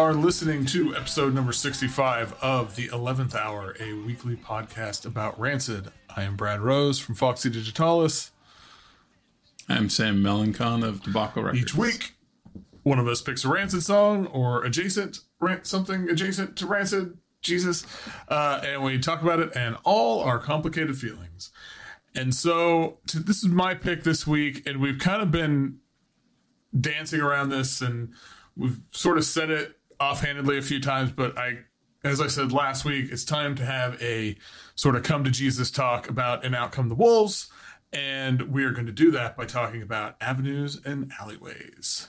are listening to episode number 65 of The 11th Hour, a weekly podcast about Rancid. I am Brad Rose from Foxy Digitalis. I'm Sam Mellencon of Debacle Records. Each week, one of us picks a Rancid song or something adjacent to Rancid, and we talk about it and all our complicated feelings. And so this is my pick this week, and we've kind of been dancing around this, and we've sort of said it offhandedly a few times, but as I said last week, it's time to have a sort of come to Jesus talk about And Out Come the Wolves, and we are going to do that by talking about avenues and alleyways.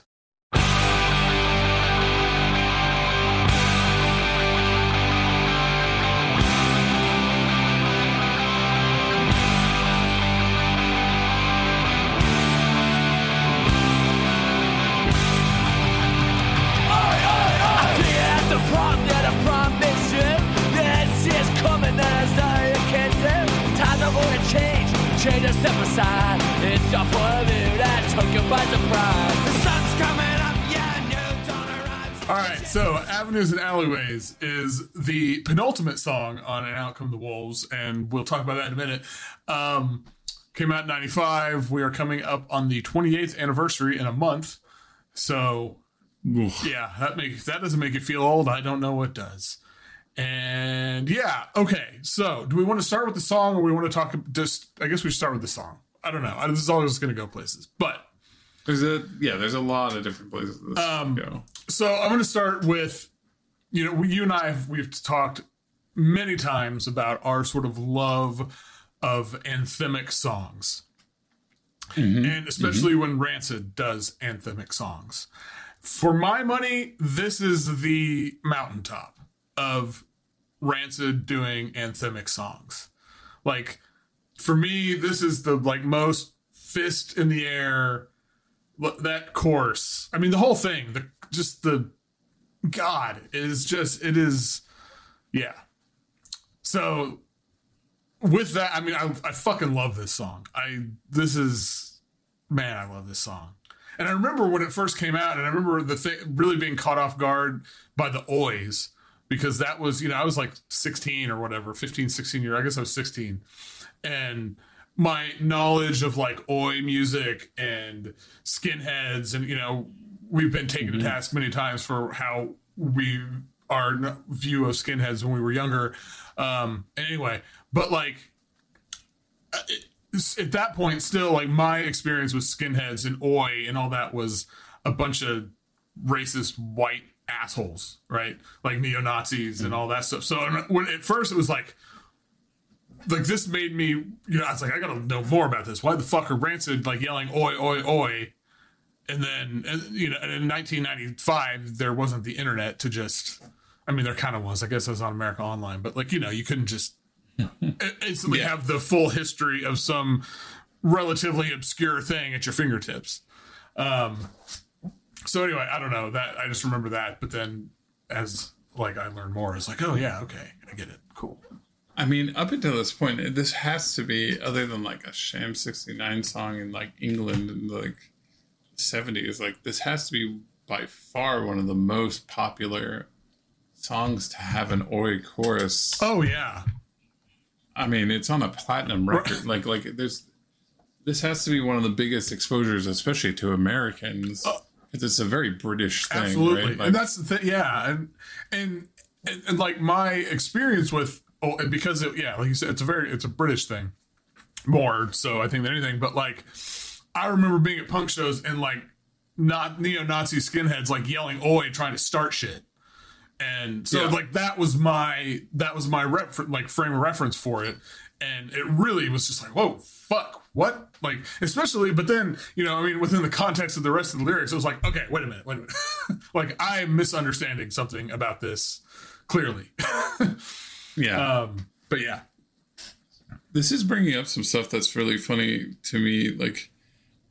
Change a step aside, it's up for you that took you by surprise. The sun's coming up, yeah, new dawn arrives. Alright, so Avenues and Alleyways is the penultimate song on And Out Come the Wolves, and we'll talk about that in a minute. Came out in 95. We are coming up on the 28th anniversary in a month. So, oof. Yeah, that doesn't make you feel old. I don't know what does. And yeah, okay, so do we want to start with the song, or we want to talk just, I guess we should start with the song. I don't know, this is all just going to go places, but there's a lot of different places this go. So I'm going to start with, you and I we've talked many times about our sort of love of anthemic songs, mm-hmm. and especially mm-hmm. when Rancid does anthemic songs. For my money, this is the mountaintop of Rancid doing anthemic songs. Like, for me, this is the most fist in the air, that chorus. I mean, the whole thing, yeah. So with that, I mean, I fucking love this song. I love this song. And I remember when it first came out, and I remember the thing really being caught off guard by the Oys. Because that was, I was 16 or whatever, 15, 16 year. I guess I was 16. And my knowledge of Oi music and skinheads, and, we've been taken mm-hmm. to task many times for how our view of skinheads when we were younger. At that point, still, my experience with skinheads and Oi and all that was a bunch of racist white assholes, right? Neo-Nazis and all that stuff. So when at first it was this made me, I was I gotta know more about this. Why the fuck are Rancid yelling oi oi oi? And then and in 1995 there wasn't the internet to just. I mean, there kind of was. I guess it was on America Online, but you couldn't just instantly have the full history of some relatively obscure thing at your fingertips. So anyway, I don't know that. I just remember that. But then as I learned more, it's oh, yeah, okay, I get it. Cool. I mean, up until this point, this has to be, other than a Sham 69 song in England in the 70s, this has to be by far one of the most popular songs to have an Oi chorus. Oh, yeah. I mean, it's on a platinum record. This has to be one of the biggest exposures, especially to Americans. It's a very British thing, absolutely. Right? And that's the thing, yeah. And my experience with, and because you said, it's a British thing, more so I think than anything. But I remember being at punk shows and not neo-Nazi skinheads yelling "Oi!" trying to start shit, and so that was my frame of reference for it. And it really was just whoa, fuck, what? Especially, but then, I mean, within the context of the rest of the lyrics, it was okay, wait a minute. I'm misunderstanding something about this, clearly. Yeah. But yeah. This is bringing up some stuff that's really funny to me,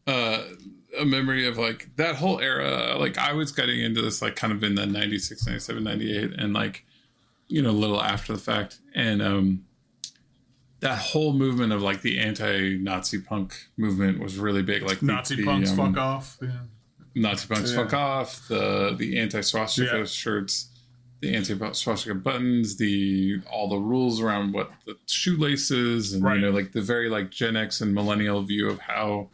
a memory of, that whole era. I was getting into this, kind of in the 96, 97, 98, and, a little after the fact. And, that whole movement of the anti-Nazi punk movement was really big. Nazi punks, fuck off. Yeah. Nazi punks fuck off, the anti-swastika shirts, the anti-swastika buttons, all the rules around what the shoelaces, and you know, like the very like Gen X and millennial view of how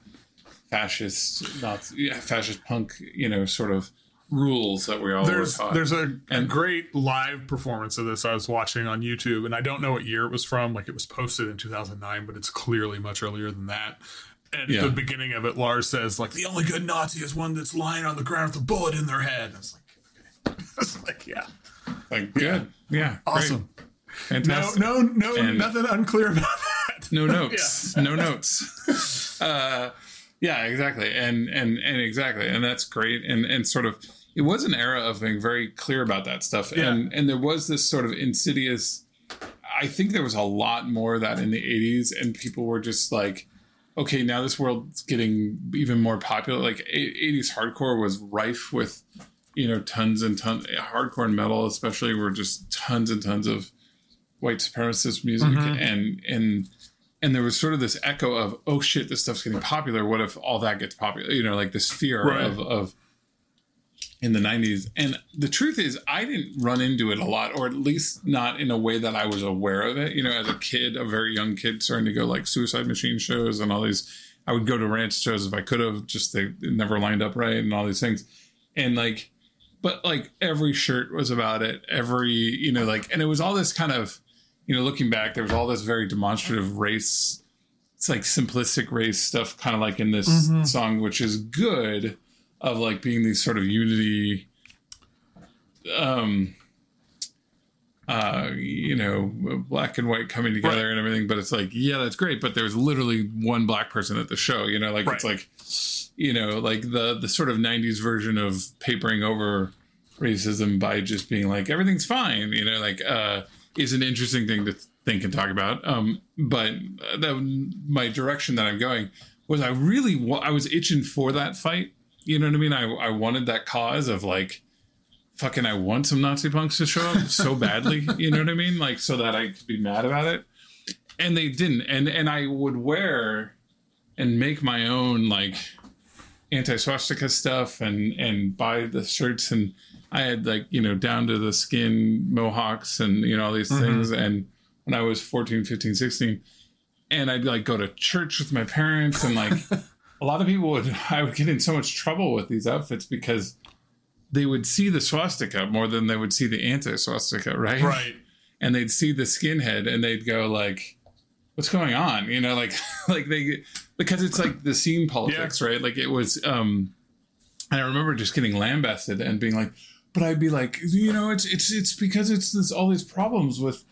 fascist fascist punk, you know, sort of rules that we all were taught. There's a great live performance of this I was watching on YouTube, and I don't know what year it was from. Like, it was posted in 2009, but it's clearly much earlier than that. And at the beginning of it, Lars says, like, the only good Nazi is one that's lying on the ground with a bullet in their head. And I was like, okay. I was like, good. Yeah. Awesome. Great. Fantastic. No, nothing unclear about that. No notes. No notes. Yeah, exactly. And exactly. And that's great. And sort of, it was an era of being very clear about that stuff. Yeah. And there was this sort of insidious, I think there was a lot more of that in the 80s, and people were just like, okay, now this world's getting even more popular. Like, 80s hardcore was rife with, you know, tons and tons, hardcore and metal especially, were just tons and tons of white supremacist music. Mm-hmm. And there was sort of this echo of, oh shit, this stuff's getting popular. What if all that gets popular? You know, like this fear of in the 90s. And the truth is, I didn't run into it a lot, or at least not in a way that I was aware of it. You know, as a kid, a very young kid, starting to go like Suicide Machine shows and all these. I would go to Rancid shows if I could have, just they never lined up right and all these things. And like, but like every shirt was about it. Every, you know, like, and it was all this kind of, you know, looking back, there was all this very demonstrative race. It's like simplistic race stuff, kind of like in this song, which is good, of like being these sort of unity, you know, black and white coming together and everything. But it's like, yeah, that's great. But there's literally one black person at the show, you know, like it's like, you know, like the sort of 90s version of papering over racism by just being like, everything's fine, you know, like, is an interesting thing to think and talk about. But that, my direction that I'm going was, I was itching for that fight. You know what I mean? I wanted that cause of like, fucking, I want some Nazi punks to show up so badly. You know what I mean? Like, so that I could be mad about it. And they didn't. And I would wear and make my own like anti-swastika stuff and buy the shirts, and I had like, you know, down to the skin mohawks and, you know, all these things. And when I was 14, 15, 16, and I'd like go to church with my parents, and like a lot of people I would get in so much trouble with these outfits because they would see the swastika more than they would see the anti-swastika. Right. Right. And they'd see the skinhead and they'd go like, what's going on? You know, like they, because it's like the scene politics, right? Like it was, and I remember just getting lambasted and being like, but I'd be like, you know, it's because it's this, all these problems with,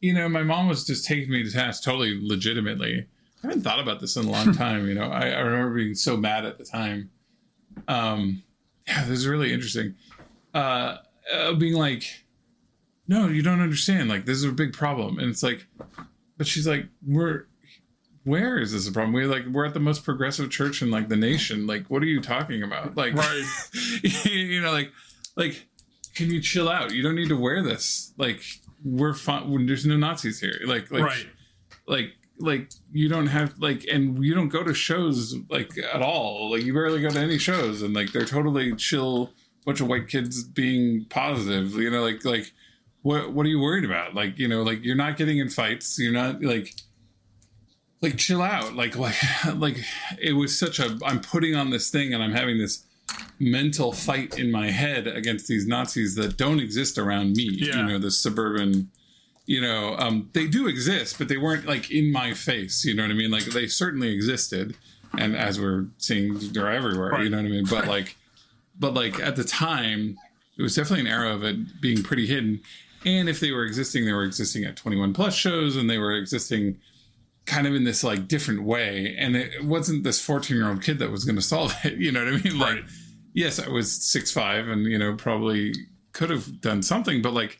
you know, my mom was just taking me to task totally legitimately. I haven't thought about this in a long time. You know, I remember being so mad at the time. Yeah, this is really interesting. Being like, no, you don't understand. Like, this is a big problem. And it's like, but she's like, where is this a problem? We're at the most progressive church in like the nation. Like, what are you talking about? Like, you know, like, can you chill out? You don't need to wear this. Like, we're fine. There's no Nazis here. Like, you don't have like, and you don't go to shows like at all. Like, you barely go to any shows, and like they're totally chill, bunch of white kids being positive. You know, like what are you worried about? Like, you know, like you're not getting in fights. You're not like chill out. Like it was such a, I'm putting on this thing and I'm having this mental fight in my head against these Nazis that don't exist around me. Yeah. You know, the suburban. You know, they do exist, but they weren't like in my face. You know what I mean? Like they certainly existed, and as we're seeing, they're everywhere. Right. You know what I mean? But but at the time, it was definitely an era of it being pretty hidden. And if they were existing, at 21+ shows, and they were existing kind of in this like different way. And it wasn't this 14-year-old kid that was going to solve it. You know what I mean? Like, yes, I was 6'5", and you know, probably could have done something, but like,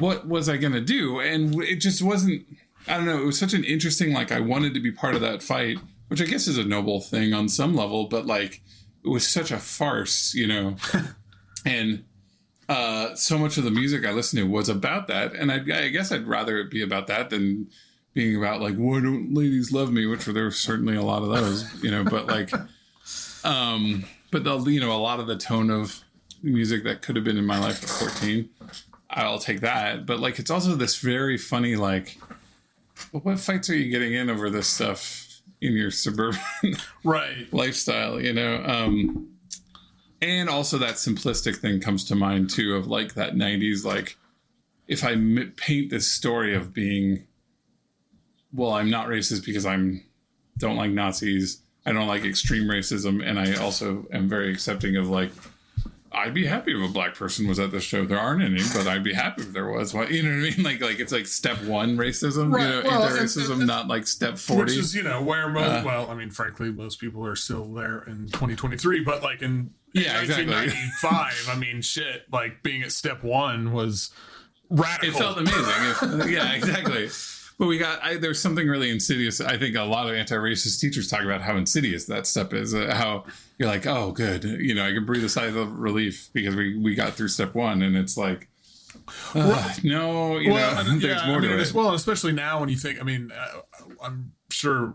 what was I going to do? And it just wasn't, I don't know. It was such an interesting, like I wanted to be part of that fight, which I guess is a noble thing on some level, but like it was such a farce, you know, and so much of the music I listened to was about that. And I guess I'd rather it be about that than being about like, why don't ladies love me? Which there were certainly a lot of those, you know, but like, But the, you know, a lot of the tone of music that could have been in my life at 14, I'll take that. But like, it's also this very funny, like, what fights are you getting in over this stuff in your suburban right lifestyle, you know? And also that simplistic thing comes to mind too, of like that 90s, like, if I paint this story of being, well, I'm not racist because I'm don't like Nazis, I don't like extreme racism, and I also am very accepting of, like, I'd be happy if a black person was at this show. There aren't any, but I'd be happy if there was. You know what I mean? Like it's like step one racism, right, you know, well, anti-racism, and not like step 40. Which is, you know, where most, well, I mean, frankly, most people are still there in 2023, but like in 1995, exactly. I mean, shit, like being at step one was radical. It felt amazing. Yeah, exactly. But we got, there's something really insidious. I think a lot of anti-racist teachers talk about how insidious that step is, how you're like, oh, good. You know, I can breathe a sigh of relief because we got through step one. And it's like, no, you well, know, and, there's yeah, more I mean, to it. Well, especially now when you think, I mean, I'm sure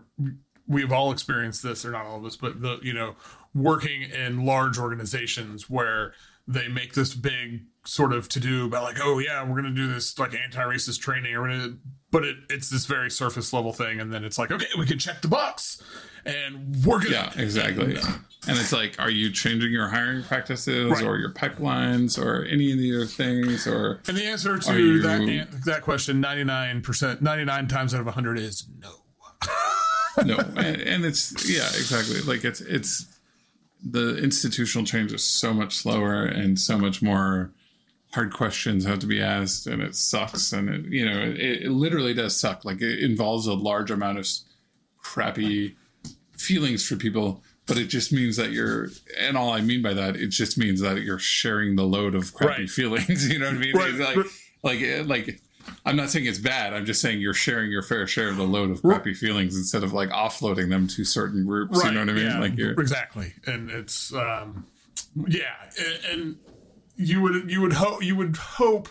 we've all experienced this, or not all of us, but the, you know, working in large organizations where they make this big sort of to-do about like, oh yeah, we're going to do this like anti-racist training, or we're going to, but it's this very surface level thing. And then it's like, okay, we can check the box and we're going to. Yeah, exactly. And it's like, are you changing your hiring practices right. or your pipelines or any of the other things? Or and the answer to that question, 99 times out of 100 is no. No. And it's, yeah, exactly. Like it's the institutional change is so much slower and so much more. Hard questions have to be asked, and it sucks, and it, you know, it literally does suck. Like it involves a large amount of crappy feelings for people, but it just means that you're, and all I mean by that, it just means that you're sharing the load of crappy right. feelings. You know what I mean? Right. Like I'm not saying it's bad. I'm just saying you're sharing your fair share of the load of crappy feelings instead of like offloading them to certain groups. Right. You know what I mean? Yeah, like you're exactly, and it's and You would hope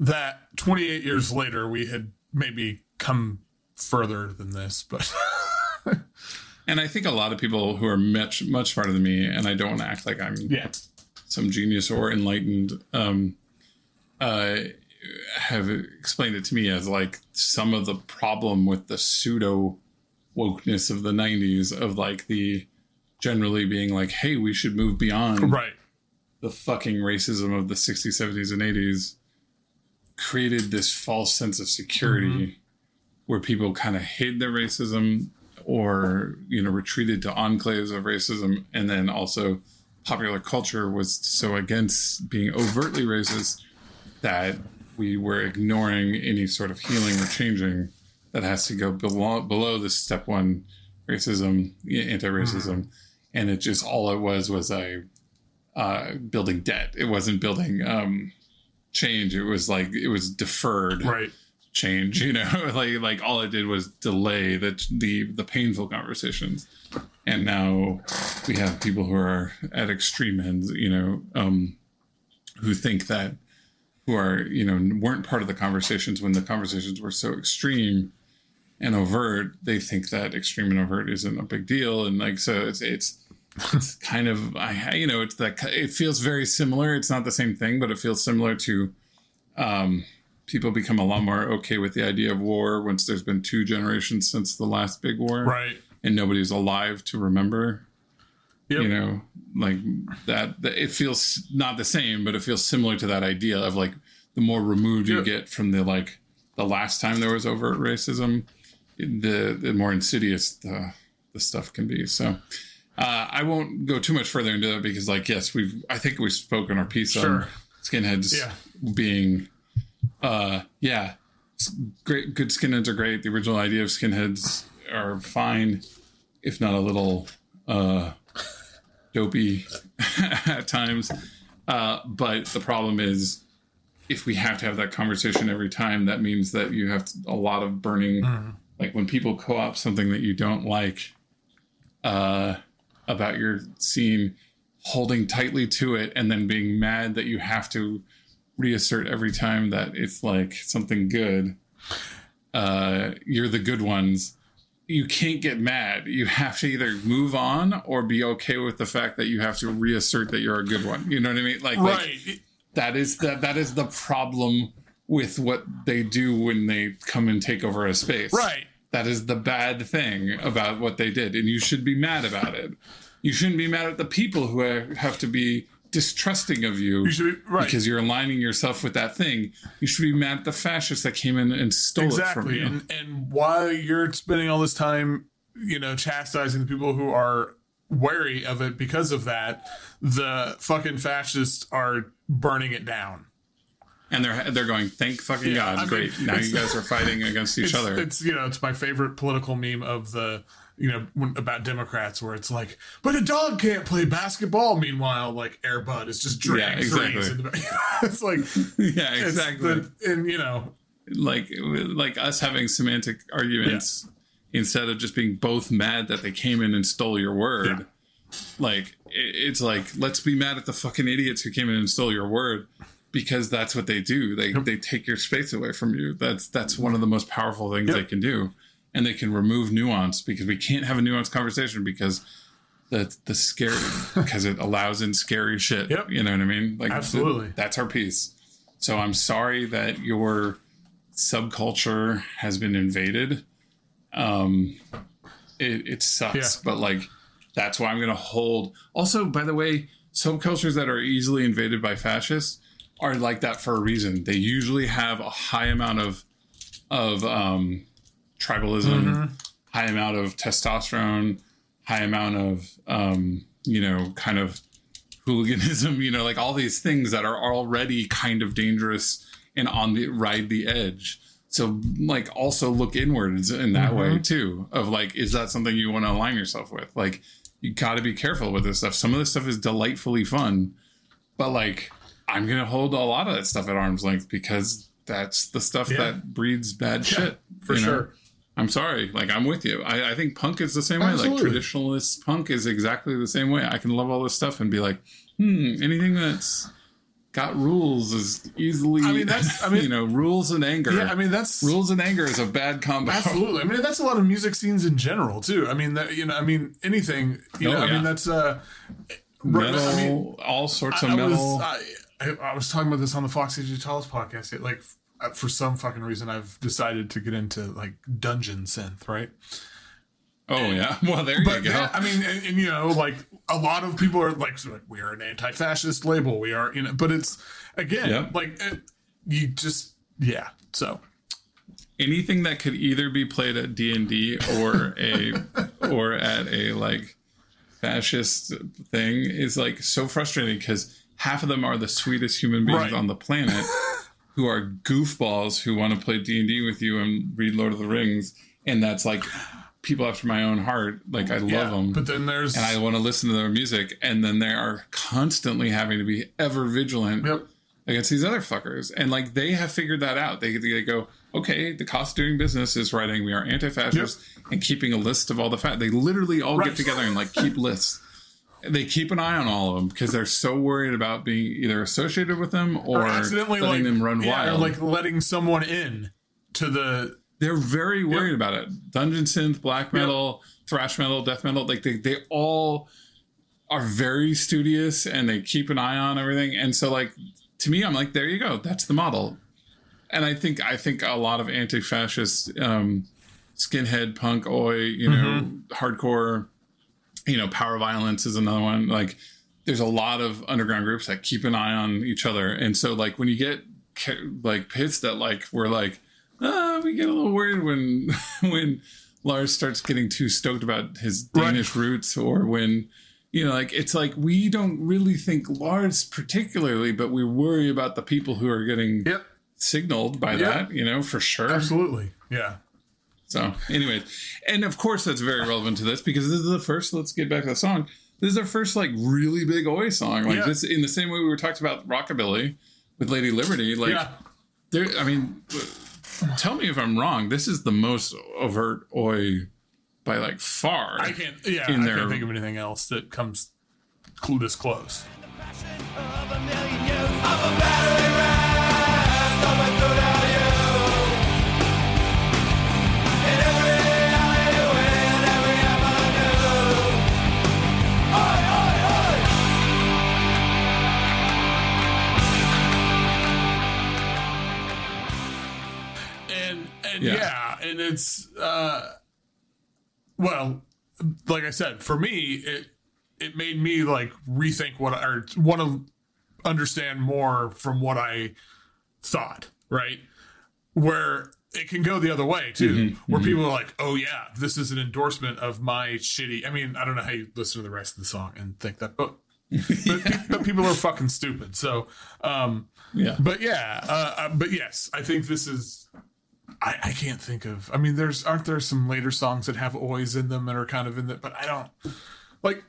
that 28 years later we had maybe come further than this, but and I think a lot of people who are much smarter than me, and I don't want to act like I'm some genius or enlightened, have explained it to me as like some of the problem with the pseudo wokeness of the 90s, of like the generally being like, hey, we should move beyond right. The fucking racism of the 60s, 70s, and 80s created this false sense of security mm-hmm. where people kind of hid their racism or, you know, retreated to enclaves of racism. And then also popular culture was so against being overtly racist that we were ignoring any sort of healing or changing that has to go below the step one racism, anti-racism. Mm-hmm. And it just, all it was a... building debt. It wasn't building change. It was like, it was deferred right. change, you know, like all it did was delay the painful conversations. And now we have people who are at extreme ends, you know, who think that, who are, you know, weren't part of the conversations when the conversations were so extreme and overt. They think that extreme and overt isn't a big deal. And like, so it's kind of, you know, it's that, it feels very similar. It's not the same thing, but it feels similar to people become a lot more okay with the idea of war once there's been two generations since the last big war. Right. And nobody's alive to remember, yep. you know, like that. It feels not the same, but it feels similar to that idea of like the more removed yep. you get from the, like the last time there was overt racism, the more insidious the stuff can be. So I won't go too much further into that because, like, yes, I think we've spoken our piece sure. on skinheads yeah. being, great. Good skinheads are great. The original idea of skinheads are fine, if not a little dopey at times. But the problem is, if we have to have that conversation every time, that means that you have a lot of burning. Mm. Like when people co-opt something that you don't like, about your scene, holding tightly to it and then being mad that you have to reassert every time that it's like something good. You're the good ones. you can't get mad. You have to either move on or be okay with the fact that you have to reassert that you're a good one. You know what I mean? Like that is the problem with what they do when they come and take over a space. Right. That is the bad thing about what they did. And you should be mad about it. You shouldn't be mad at the people who have to be distrusting of you, because you're aligning yourself with that thing. You should be mad at the fascists that came in and stole it from you. And while you're spending all this time, you know, chastising the people who are wary of it because of that, the fucking fascists are burning it down. And they're going, thank fucking God. I mean, great. Now you guys are fighting against each other. It's my favorite political meme of the, you know, about Democrats where it's like, but a dog can't play basketball. Meanwhile, like Air Bud is just drinking threes. It's like, yeah, exactly. Like us having semantic arguments instead of just being both mad that they came in and stole your word. Yeah. Like, it's like, let's be mad at the fucking idiots who came in and stole your word. Because that's what they do. They take your space away from you. That's one of the most powerful things they can do. And they can remove nuance, because we can't have a nuanced conversation because that's scary, because it allows in scary shit. Yep. You know what I mean? Like, absolutely. That's our piece. So I'm sorry that your subculture has been invaded. It sucks, but like, that's why I'm going to hold. Also, by the way, subcultures that are easily invaded by fascists are like that for a reason. They usually have a high amount of tribalism, high amount of testosterone, high amount of, kind of hooliganism, like all these things that are already kind of dangerous and ride the edge. So like also look inwards in that way too, of like, is that something you want to align yourself with? Like, you gotta be careful with this stuff. Some of this stuff is delightfully fun, but like, I'm going to hold a lot of that stuff at arm's length because that's the stuff that breeds bad shit. For sure. I'm sorry. Like, I'm with you. I think punk is the same way. Like, traditionalist punk is exactly the same way. I can love all this stuff and be like, anything that's got rules is easily, rules and anger. Yeah, I mean, that's... Rules and anger is a bad combo. Absolutely. I mean, that's a lot of music scenes in general, too. I mean, anything, I mean, that's... metal, all sorts of metal. I was talking about this on the Foxy Digitalis podcast. It, like, for some fucking reason, I've decided to get into like dungeon synth, right? Oh, and, yeah. Well, there you go. Yeah, I mean, and like a lot of people are like, we are an anti-fascist label. We are, but it's again, like you just, So anything that could either be played at D&D or or at a like fascist thing is like so frustrating because half of them are the sweetest human beings on the planet who are goofballs who want to play D&D with you and read Lord of the Rings. And that's like people after my own heart. Like, I love them. But then and I want to listen to their music. And then they are constantly having to be ever vigilant against these other fuckers. And like, they have figured that out. They go, okay, the cost of doing business is writing, we are anti-fascist and keeping a list of all the they literally all get together and like keep lists. They keep an eye on all of them because they're so worried about being either associated with them or accidentally letting them run wild. Like letting someone in to the... They're very worried about it. Dungeon synth, black metal, thrash metal, death metal. Like they all are very studious and they keep an eye on everything. And so like, to me, I'm like, there you go. That's the model. And I think a lot of anti-fascist skinhead, punk, oi, hardcore... Power Violence is another one. Like, there's a lot of underground groups that keep an eye on each other. And so, like, when you get, like, pissed that, like, we're like, we get a little worried when Lars starts getting too stoked about his Danish roots, or when, like, it's like, we don't really think Lars particularly, but we worry about the people who are getting signaled by that, for sure. Absolutely. Yeah. So anyways, and of course that's very relevant to this because this is the first, let's get back to the song. This is our first like really big oi song. Like this, in the same way we were talking about Rockabilly with Lady Liberty, like there, I mean, tell me if I'm wrong. This is the most overt oi by like far. I can't think of anything else that comes this close. Of a And it's, well, like I said, for me, it made me like rethink what I want to understand more from what I thought, right? Where it can go the other way too, where people are like, oh yeah, this is an endorsement of my shitty. I mean, I don't know how you listen to the rest of the song and think that, but people are fucking stupid. So, but yes, I think this is, I can't think of, I mean, aren't there some later songs that have oys in them and are kind of in that, but I don't like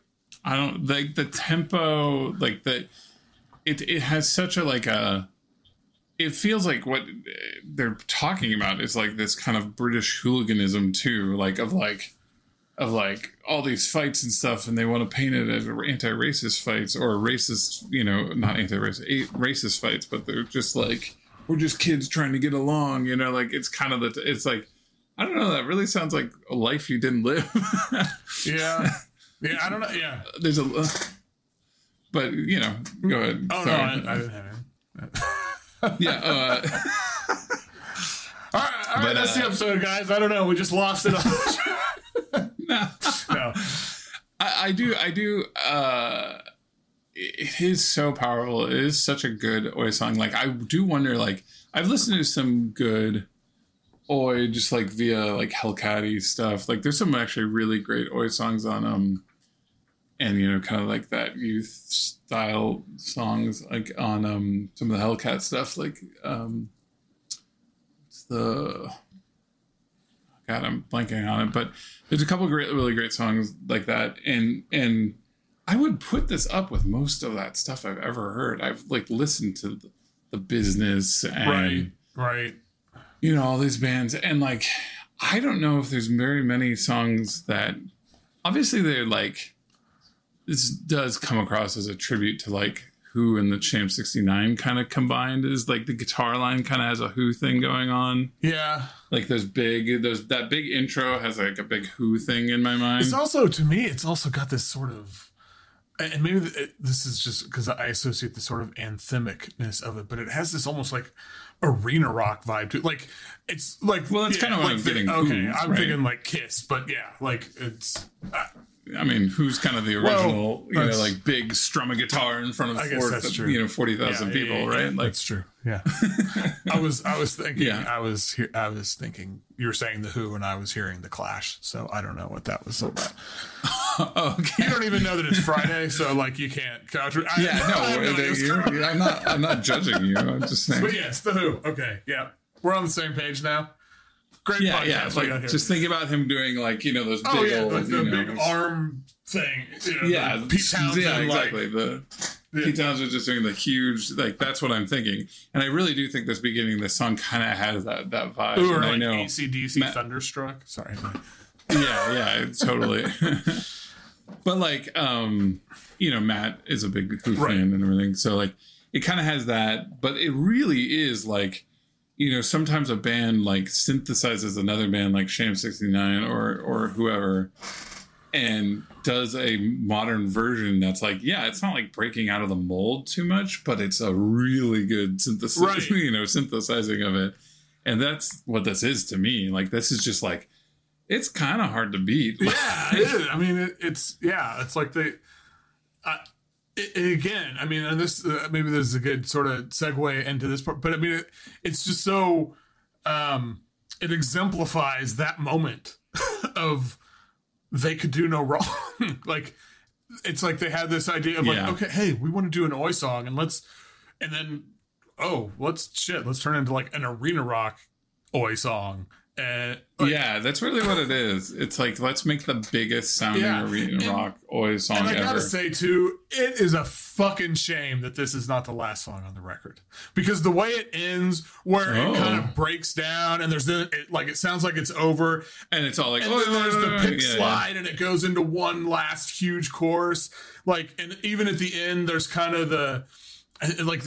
the tempo, like that. It has such a, like a, it feels like what they're talking about is like this kind of British hooliganism too, like all these fights and stuff, and they want to paint it as anti-racist fights or racist, you know, not anti-racist, racist fights, but they're just like, we're just kids trying to get along, you know, like it's kind of the, it's like, I don't know, that really sounds like a life you didn't live. Yeah. Yeah, I don't know. Yeah. There's a, but you know, go ahead. Oh, sorry. No, I didn't have it. Yeah. All right. But, that's the episode, guys. I don't know. We just lost it. No. I do. It is so powerful. It is such a good Oi song. Like, I do wonder. Like, I've listened to some good Oi, just like via like Hellcat-y stuff. Like, there's some actually really great Oi songs on and, you know, kind of like that youth style songs, like on some of the Hellcat stuff, like it's the, God, I'm blanking on it, but there's a couple of really great songs like that, and I would put this up with most of that stuff I've ever heard. I've like listened to the Business and right, you know, all these bands, and like I don't know if there's very many songs that, obviously they're like, this does come across as a tribute to like Who and the Sham 69 kind of combined, is like the guitar line kind of has a Who thing going on. Yeah. Like that big intro has like a big Who thing in my mind. It's also, to me, it's also got this sort of, and maybe this is just because I associate the sort of anthemicness of it, but it has this almost like arena rock vibe to it. Like it's like, well, that's kind of what I'm getting. Okay. I'm thinking like Kiss, but yeah, like it's, I mean, Who's kind of the original, well, you know, like big strum a guitar in front of 40,000 people, right? Yeah, like, that's true. Yeah. I was thinking you were saying The Who, and I was hearing The Clash, so I don't know what that was about. Okay. You don't even know that it's Friday, so like you can't. I'm not judging you. I'm just saying. But yes, The Who. Okay, yeah, we're on the same page now. Great podcast. Yeah. Like, just think about him doing like, you know, those big big arm thing. You know, yeah. Pete Townsend. Yeah, exactly. Like, Pete Townsend just doing the huge, like, that's what I'm thinking. And I really do think this beginning of the song kind of has that vibe. Ooh, or like AC/DC Thunderstruck. Sorry. Yeah, totally. But like, you know, Matt is a big Who fan and everything. So like, it kind of has that, but it really is like, you know, sometimes a band like synthesizes another band like Sham 69 or whoever and does a modern version that's like, yeah, it's not like breaking out of the mold too much, but it's a really good synthesizing of it. And that's what this is to me. Like, this is just like, it's kind of hard to beat. Yeah, it is. I mean, it's like they... Again, I mean, and this maybe this is a good sort of segue into this part, but I mean, it's just so it exemplifies that moment of they could do no wrong. Like, it's like they had this idea of like, okay, hey, we want to do an Oi song, and then let's turn it into like an arena rock Oi song. That's really what it is. It's like, let's make the biggest sounding arena rock Oi song ever. And I gotta say too, it is a fucking shame that this is not the last song on the record, because the way it ends, where it kind of breaks down and there's it sounds like it's over, and it's all like, and there's the pick slide and it goes into one last huge chorus, like, and even at the end there's kind of the like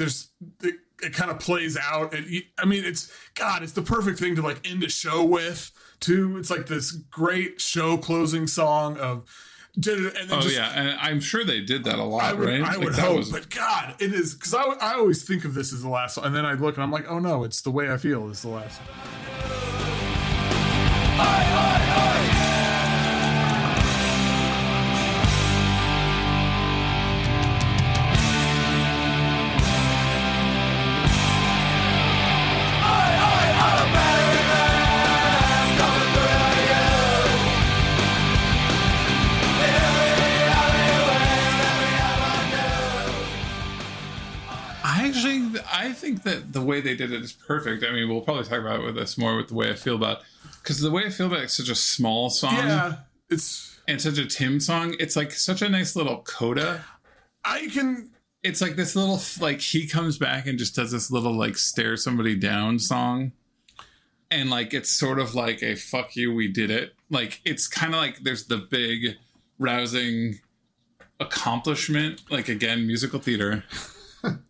it kind of plays out. And I mean, it's the perfect thing to like end a show with too. It's like this great show closing song of, and I'm sure they did that a lot. I would hope, but God, it is. Cause I always think of this as the last song, and then I look and I'm like, oh no, it's The Way I Feel is the last song. That the way they did it is perfect. I mean, we'll probably talk about it with us more with The Way I Feel About, because The Way I Feel About is such a small song. Yeah, it's and such a Tim song. It's like such a nice little coda. It's like this little like he comes back and just does this little like stare somebody down song, and like it's sort of like a fuck you, we did it. Like it's kind of like there's the big rousing accomplishment. Like again, musical theater.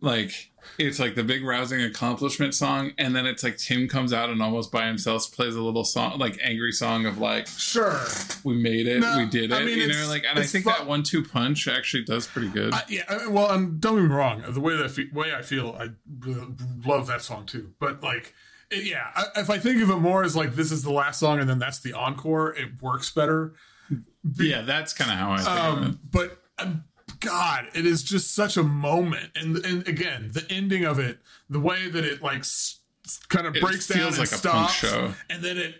Like. It's like the big rousing accomplishment song, and then it's like Tim comes out and almost by himself plays a little song, like angry song of like, sure, we made it, no, we did it. I mean, you know, like, and I think that 1-2 punch actually does pretty good. And don't get me wrong, The Way I Feel, I love that song too. But like, if I think of it more as like this is the last song and then that's the encore, it works better. That's kind of how I think of it. But. God, it is just such a moment, and again, the ending of it, the way that it like kind of breaks down and like stops, a punk show. And then it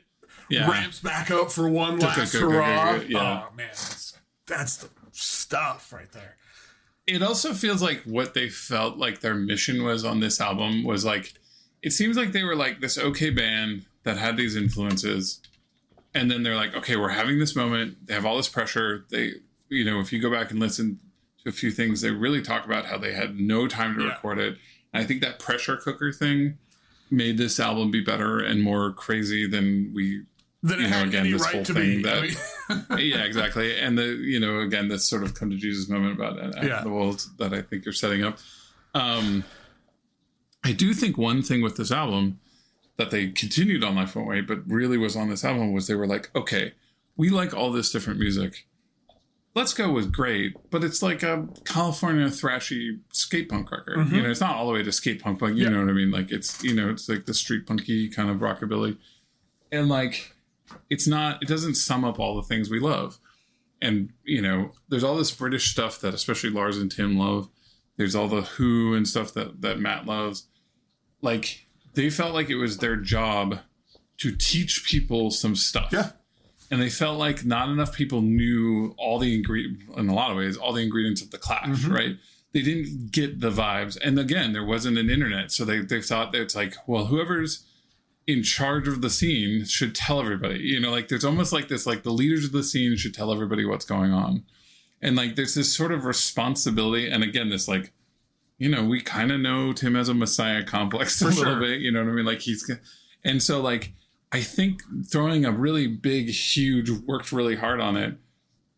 ramps back up for one last hurrah. Yeah. Oh man, that's the stuff right there. It also feels like what they felt like their mission was on this album was like, it seems like they were like this okay band that had these influences, and then they're like, okay, we're having this moment. They have all this pressure. They, you know, if you go back and listen. A few things they really talk about how they had no time to record it. And I think that pressure cooker thing made this album be better and more crazy yeah, exactly. And the, you know, again, this sort of come to Jesus moment about the world that I think you're setting up. I do think one thing with this album that they continued on Life Went Away, but really was on this album was they were like, okay, we like all this different music. Let's Go was great, but it's like a California thrashy skate punk record. Mm-hmm. You know, it's not all the way to skate punk, but you know what I mean? Like it's, you know, it's like the street punky kind of rockabilly. And like, it doesn't sum up all the things we love. And, you know, there's all this British stuff that especially Lars and Tim love. There's all The Who and stuff that Matt loves. Like, they felt like it was their job to teach people some stuff. Yeah. And they felt like not enough people knew all the ingredients of The Clash, mm-hmm. right? They didn't get the vibes. And again, there wasn't an internet. So they thought that it's like, well, whoever's in charge of the scene should tell everybody. You know, like there's almost like this, like the leaders of the scene should tell everybody what's going on. And like there's this sort of responsibility. And again, this like, you know, we kind of know Tim has a messiah complex little bit. You know what I mean? Like and so like. I think throwing a really big, huge, worked really hard on it,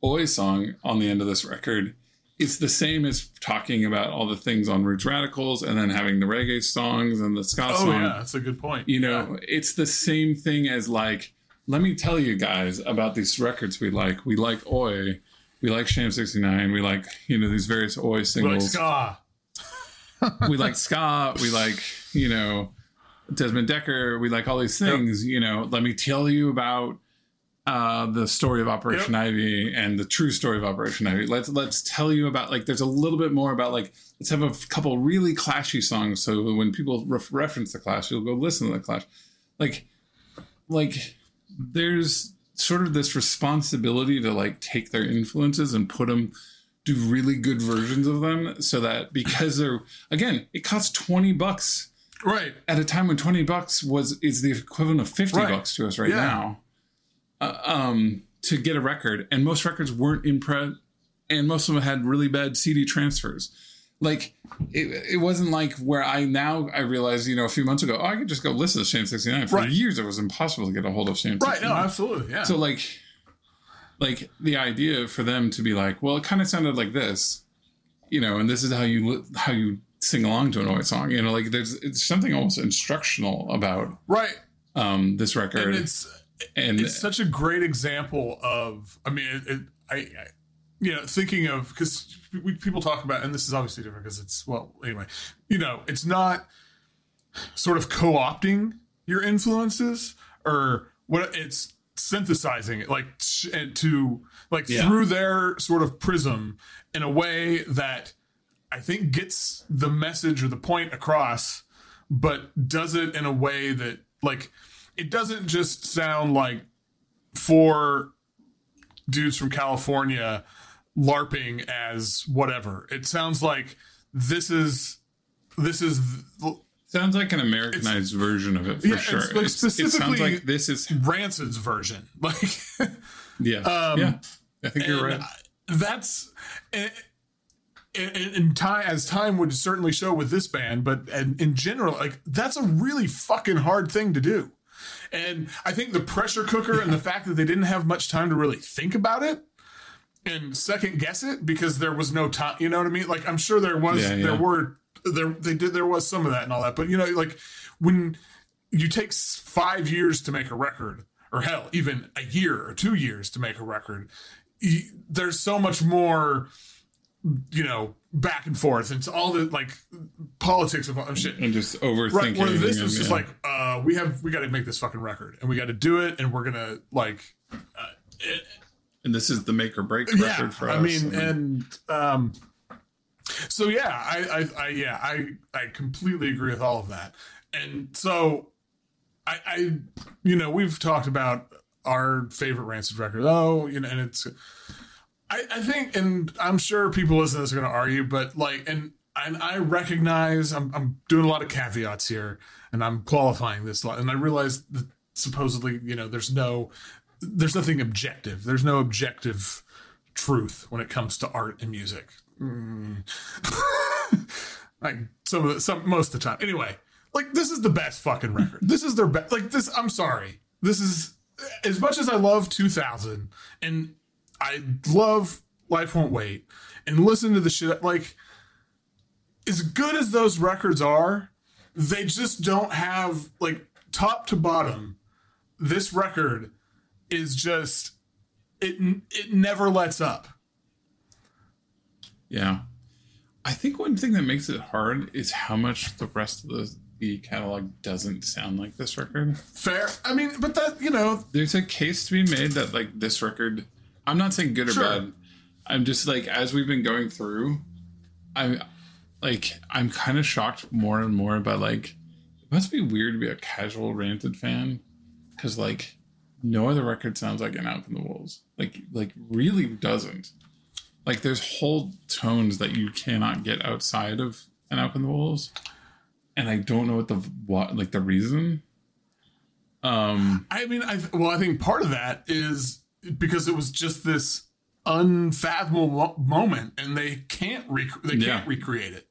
Oi song on the end of this record is the same as talking about all the things on Roots Radicals and then having the reggae songs and the ska song. Oh, yeah, that's a good point. You know, it's the same thing as like, let me tell you guys about these records we like. We like Oi. We like Sham 69. We like, you know, these various Oi singles. We like ska. We like, you know... Desmond Dekker, we like all these things, you know, let me tell you about the story of Operation Ivy and the true story of Operation Ivy. Let's tell you about, like, there's a little bit more about, like, let's have a couple really clashy songs. So when people reference The Clash, you'll go listen to The Clash. Like there's sort of this responsibility to, like, take their influences and put them... do really good versions of them so that because they're... Again, it costs $20... Right. At a time when $20 is the equivalent of $50 to us now to get a record. And most records weren't in press, and most of them had really bad CD transfers. Like, it wasn't like where I realized, you know, a few months ago, I could just go listen to Sham 69. For years, it was impossible to get a hold of Sham 69. Right, no, absolutely, yeah. So, like the idea for them to be like, well, it kind of sounded like this, you know, and this is how you sing along to an Oi song, you know, like it's something almost instructional about this record, and it's such a great example of, I mean, I you know, thinking of, because people talk about, and this is obviously different because it's, well, anyway, you know, it's not sort of co-opting your influences or what, it's synthesizing it, like through their sort of prism in a way that I think gets the message or the point across, but does it in a way that, like, it doesn't just sound like four dudes from California LARPing as whatever. It sounds like sounds like an Americanized version of it for sure. It's like specifically, it sounds like this is Rancid's version. Like, I think you're right. That's in time, as time would certainly show with this band, but in general, like, that's a really fucking hard thing to do. And I think the pressure cooker and the fact that they didn't have much time to really think about it and second guess it, because there was no time. You know what I mean? Like, I'm sure there was, there was some of that and all that, but you know, like, when you take 5 years to make a record, or hell, even a year or 2 years to make a record, there's so much more, you know, back and forth, and it's all the, like, politics of shit and just overthinking. Right, where this is just like, we got to make this fucking record, and we got to do it, and we're gonna and this is the make or break record for us. I mean, so I completely agree with all of that. And so I we've talked about our favorite Rancid record. Oh, you know, and it's, I think, and I'm sure people listening to this are going to argue, but like, and I recognize I'm doing a lot of caveats here, and I'm qualifying this a lot. And I realize that supposedly, you know, there's nothing objective. There's no objective truth when it comes to art and music. Like most of the time. Anyway, like, this is the best fucking record. This is their best. Like, this, I'm sorry. This is, as much as I love 2000 and I love Life Won't Wait and listen to the shit, like, as good as those records are, they just don't have, like, top to bottom, this record is just, it never lets up. Yeah, I think one thing that makes it hard is how much the rest of the catalog doesn't sound like this record. Fair. I mean, but that, you know, there's a case to be made that, like, this record, I'm not saying good or bad. I'm just like, as we've been going through, I'm kind of shocked more and more by, like, it must be weird to be a casual Rancid fan, because, like, no other record sounds like "And Out Come the Wolves." Like really doesn't. Like, there's whole tones that you cannot get outside of "And Out Come the Wolves," and I don't know what the reason. I mean, I think part of that is because it was just this unfathomable moment, and they can't recreate it.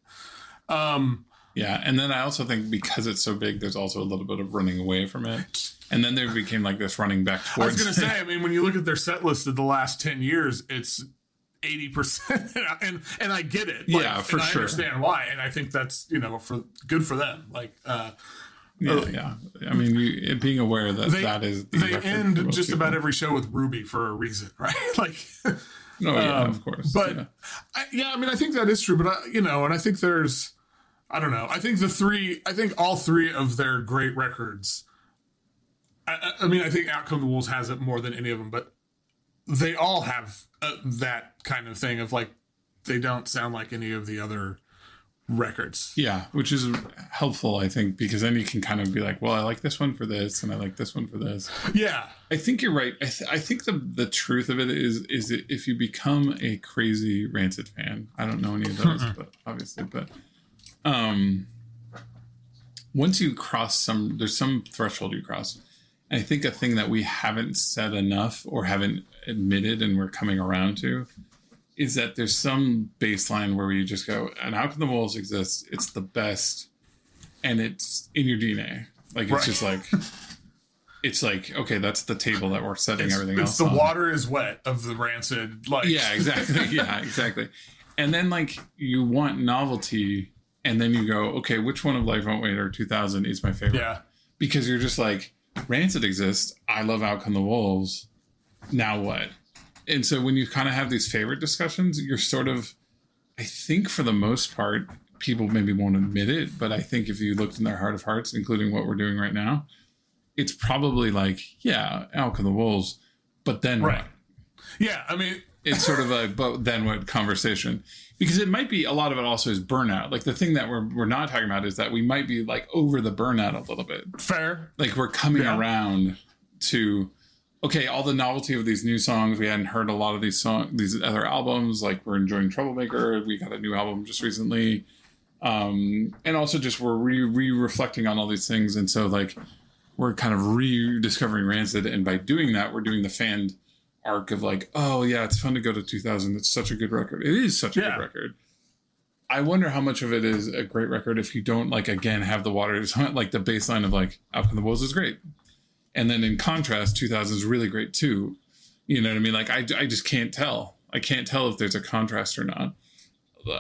And then I also think because it's so big, there's also a little bit of running away from it. And then there became, like, this running back towards. I was going to say, I mean, when you look at their set list of the last 10 years, it's 80%. And I get it. Like, for sure. I understand why. And I think that's, you know, good for them. Like, I mean, being aware that that is. They end just about every show with Ruby for a reason, right? Like, of course. But I mean, I think that is true. But, I think there's, I don't know. I think all three of their great records, I mean, I think Out Come the Wolves has it more than any of them, but they all have that kind of thing of, like, they don't sound like any of the other records. Yeah, which is helpful, I think, because then you can kind of be like, well, I like this one for this, and I like this one for this. Yeah. I think you're right. I think the truth of it is that if you become a crazy Rancid fan, I don't know any of those, but obviously, once you cross there's some threshold you cross. I think a thing that we haven't said enough or haven't admitted, and we're coming around to, is that there's some baseline where you just go, "And Out Come the Wolves exists. It's the best, and it's in your DNA." Like, right. It's just like, it's like, okay, that's the table that we're setting everything else on. It's the water is wet of the Rancid, like. Yeah, exactly. And then, like, you want novelty, and then you go, okay, which one of Life Won't Wait or 2000 is my favorite? Yeah, because you're just like, Rancid exists. I love Out Come the Wolves. Now what? And so when you kind of have these favorite discussions, you're sort of, I think for the most part, people maybe won't admit it, but I think if you looked in their heart of hearts, including what we're doing right now, it's probably like, yeah, Out Come the Wolves, but then right. Yeah, I mean, it's sort of a but then what conversation, because it might be a lot of it also is burnout. Like the thing that we're not talking about is that we might be like over the burnout a little bit. Fair. Like we're coming around to, okay, all the novelty of these new songs. We hadn't heard a lot of these songs, these other albums. Like we're enjoying Troublemaker. We got a new album just recently. And also just we're re-reflecting on all these things. And so like we're kind of rediscovering Rancid. And by doing that, we're doing the fan arc of like, oh yeah, it's fun to go to 2000. It's such a good record. It is such a good record. I wonder how much of it is a great record if you don't like, again, have the waters, like the baseline of like Out Come the Wolves is great. And then in contrast, 2000 is really great too. You know what I mean? Like I just can't tell. I can't tell if there's a contrast or not.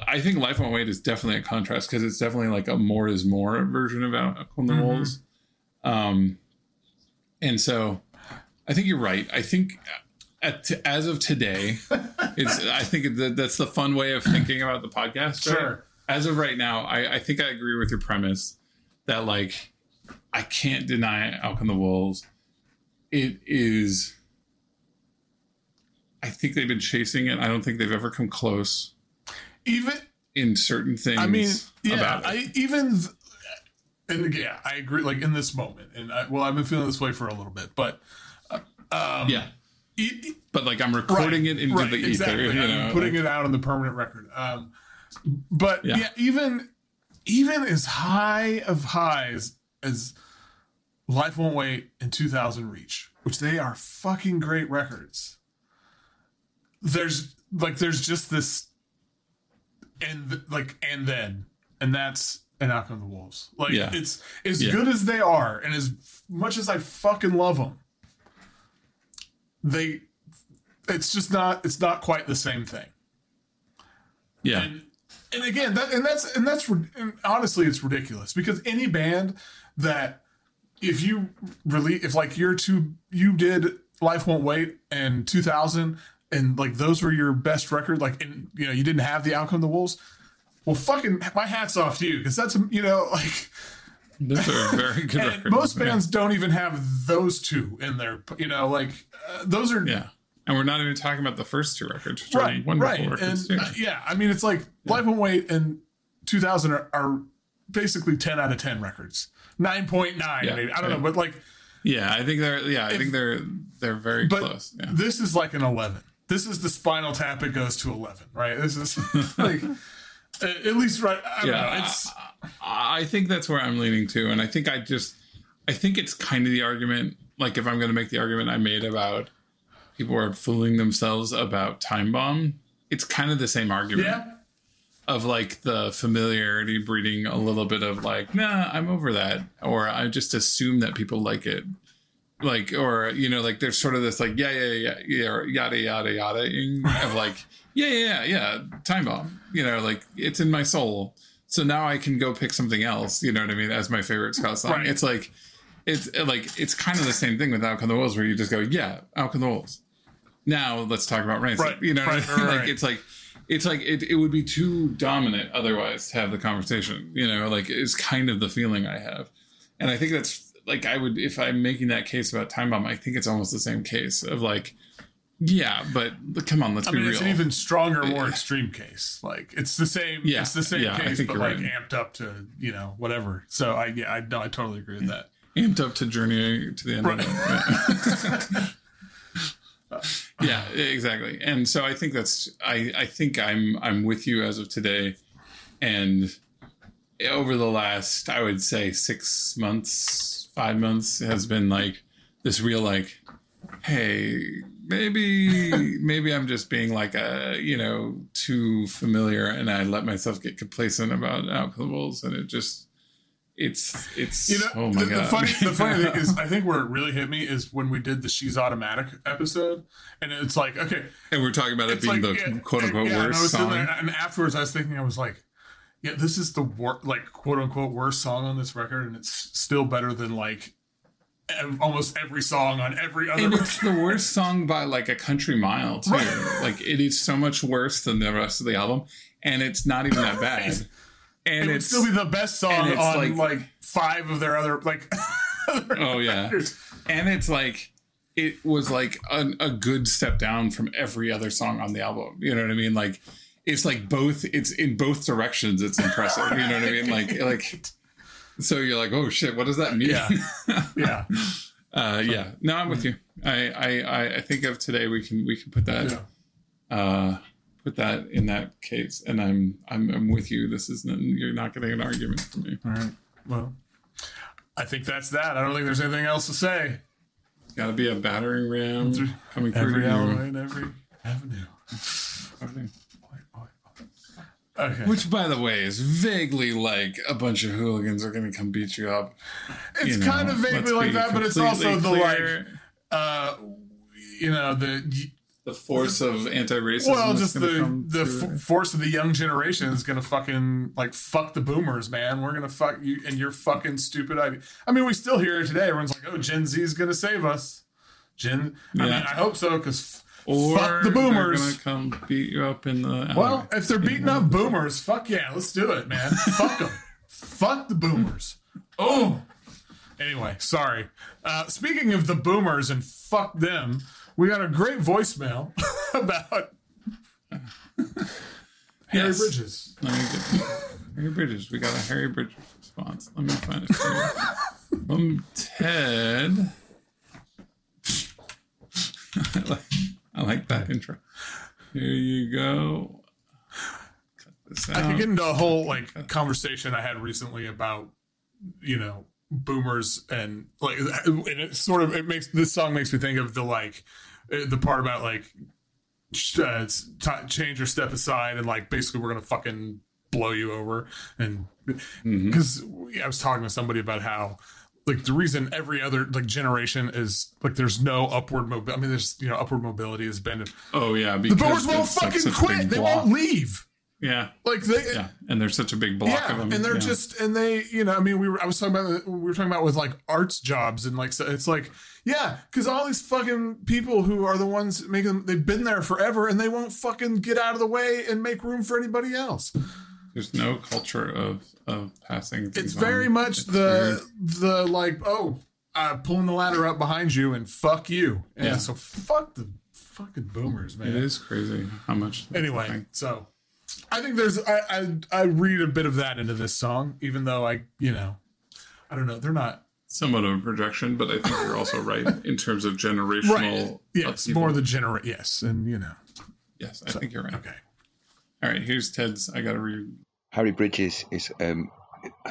I think Life on Wait is definitely a contrast because it's definitely like a more is more version of Out Come the Wolves. And so I think you're right. I think as of today, it's. I think that's the fun way of thinking about the podcast. Sure. As of right now, I think I agree with your premise that like I can't deny Out Come the Wolves. It is. I think they've been chasing it. I don't think they've ever come close. Even in certain things, I mean, yeah, about it. I agree. Like in this moment, and I've been feeling this way for a little bit, but but like I'm recording it into the ether, exactly. You know, putting it out on the permanent record. But yeah, even as high of highs as Life Won't Wait and 2000 Reach, which they are fucking great records. There's just this. And that's an Out Come the Wolves. Like it's as good as they are, and as much as I fucking love them, it's just not. It's not quite the same thing. Yeah, and again, that's honestly, it's ridiculous because any band that if you did Life Won't Wait and 2000. And like those were your best record, like, and you know you didn't have the Out Come the Wolves. Well, fucking, my hat's off to you because that's those are very good records. Most bands don't even have those two in their, those are And we're not even talking about the first two records, which are wonderful records too. I mean, it's like Life Won't Wait and 2000 are basically 10 out of 10 records, 9.9 maybe. I don't know, but like, I think they're very close. Yeah. This is like an 11. This is the Spinal Tap. It goes to 11, right? This is like, at least, right? I don't know. It's. I think that's where I'm leaning to, and I think I think it's kind of the argument. Like, if I'm going to make the argument I made about people are fooling themselves about Time Bomb, it's kind of the same argument of like the familiarity breeding a little bit of like, nah, I'm over that, or I just assume that people like it. Like, or, like there's sort of this like, yada, yada, yada of like, Time Bomb, like it's in my soul. So now I can go pick something else, you know what I mean? As my favorite Scott song. Right. It's kind of the same thing with Out Come the Wolves where you just go, Out Come the Wolves. Now let's talk about Rancid. Right. You know what I mean? Right. It would be too dominant otherwise to have the conversation, it's kind of the feeling I have. And I think that's, like I would, if I'm making that case about Time Bomb, I think it's almost the same case of like, but come on, let's be real. It's an even stronger, more extreme case. Like it's the same, case, but like amped up to, whatever. So I totally agree with that. Amped up to Journey to the End of it. Yeah, exactly. And so I think that's, I think I'm with you as of today. And over the last, I would say 5 months has been like this real, like, hey, maybe I'm just being like a, too familiar, and I let myself get complacent about Out Come the Wolves, and it just, it's, oh my God. The funny thing is, I think where it really hit me is when we did the She's Automatic episode, and it's like, okay. And we're talking about it being like, the quote unquote worst song. And afterwards I was thinking, I was like, yeah, this is the quote unquote worst song on this record, and it's still better than like almost every song on every other record. It's the worst song by like a country mile too. Right. Like it is so much worse than the rest of the album, and it's not even that bad. And it would still be the best song on like 5 of their other like other records. And it's like, it was like a good step down from every other song on the album. You know what I mean? Like, it's like both, it's in both directions. It's impressive. You know what I mean? Like, so you're like, oh shit, what does that mean? Yeah. No, I'm with you. I think of today we can put that, in that case. And I'm with you. This isn't, you're not getting an argument from me. All right. Well, I think that's that. I don't think there's anything else to say. Got to be a battering ram coming through every alleyway and every avenue. Okay. Which, by the way, is vaguely like a bunch of hooligans are going to come beat you up. It's kind of vaguely like that, but it's also the the force of anti-racism. Well, just the force of the young generation is going to fucking fuck the boomers, man. We're going to fuck you and your fucking stupid idea. I mean, we still hear it today. Everyone's like, "Oh, Gen Z is going to save us." I mean, I hope so, because. Or fuck the boomers. They're gonna come beat you up in the alley. Well, if they're beating up boomers, fuck yeah, let's do it, man. Fuck them. Fuck the boomers. Oh. Anyway, sorry. Speaking of the boomers and fuck them, we got a great voicemail about Harry Bridges. Harry Bridges. We got a Harry Bridges response. Let me find it for you. From Ted. I like that intro. Here you go. Cut this out. I could get into a whole conversation I had recently about boomers and and it sort of this song makes me think of the part about change or step aside and basically we're gonna fucking blow you over and because I was talking to somebody about how. The reason every other generation is there's no upward mobility. I mean, there's upward mobility has been. Oh yeah, because the boomers won't fucking quit. They won't leave. Yeah, and there's such a big block of them. And they're I was talking about with arts jobs and because all these fucking people who are the ones making them, they've been there forever and they won't fucking get out of the way and make room for anybody else. There's no culture of passing things. It's very much pulling the ladder up behind you and fuck you. And so fuck the fucking boomers, man. It is crazy how much. Anyway, so I think there's I read a bit of that into this song, even though I don't know. They're not somewhat of a projection, but I think you're also right in terms of generational. Right. Yes, upheaval. More the generation. Yes, and Yes, I think you're right. Okay. All right, here's Ted's. I gotta read. Harry Bridges is, I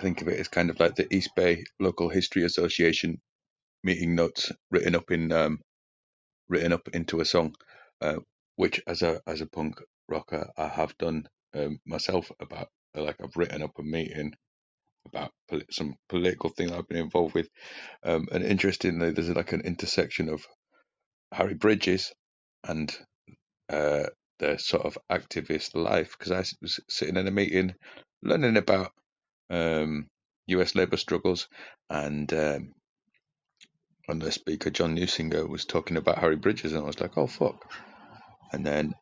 think of it as kind of like the East Bay Local History Association meeting notes written up into a song, which as a punk rocker I have done myself about I've written up a meeting about some political thing that I've been involved with, and interestingly there's an intersection of Harry Bridges and their sort of activist life, because I was sitting in a meeting learning about US labor struggles, and the speaker John Newsinger was talking about Harry Bridges, and I was like, oh fuck. And then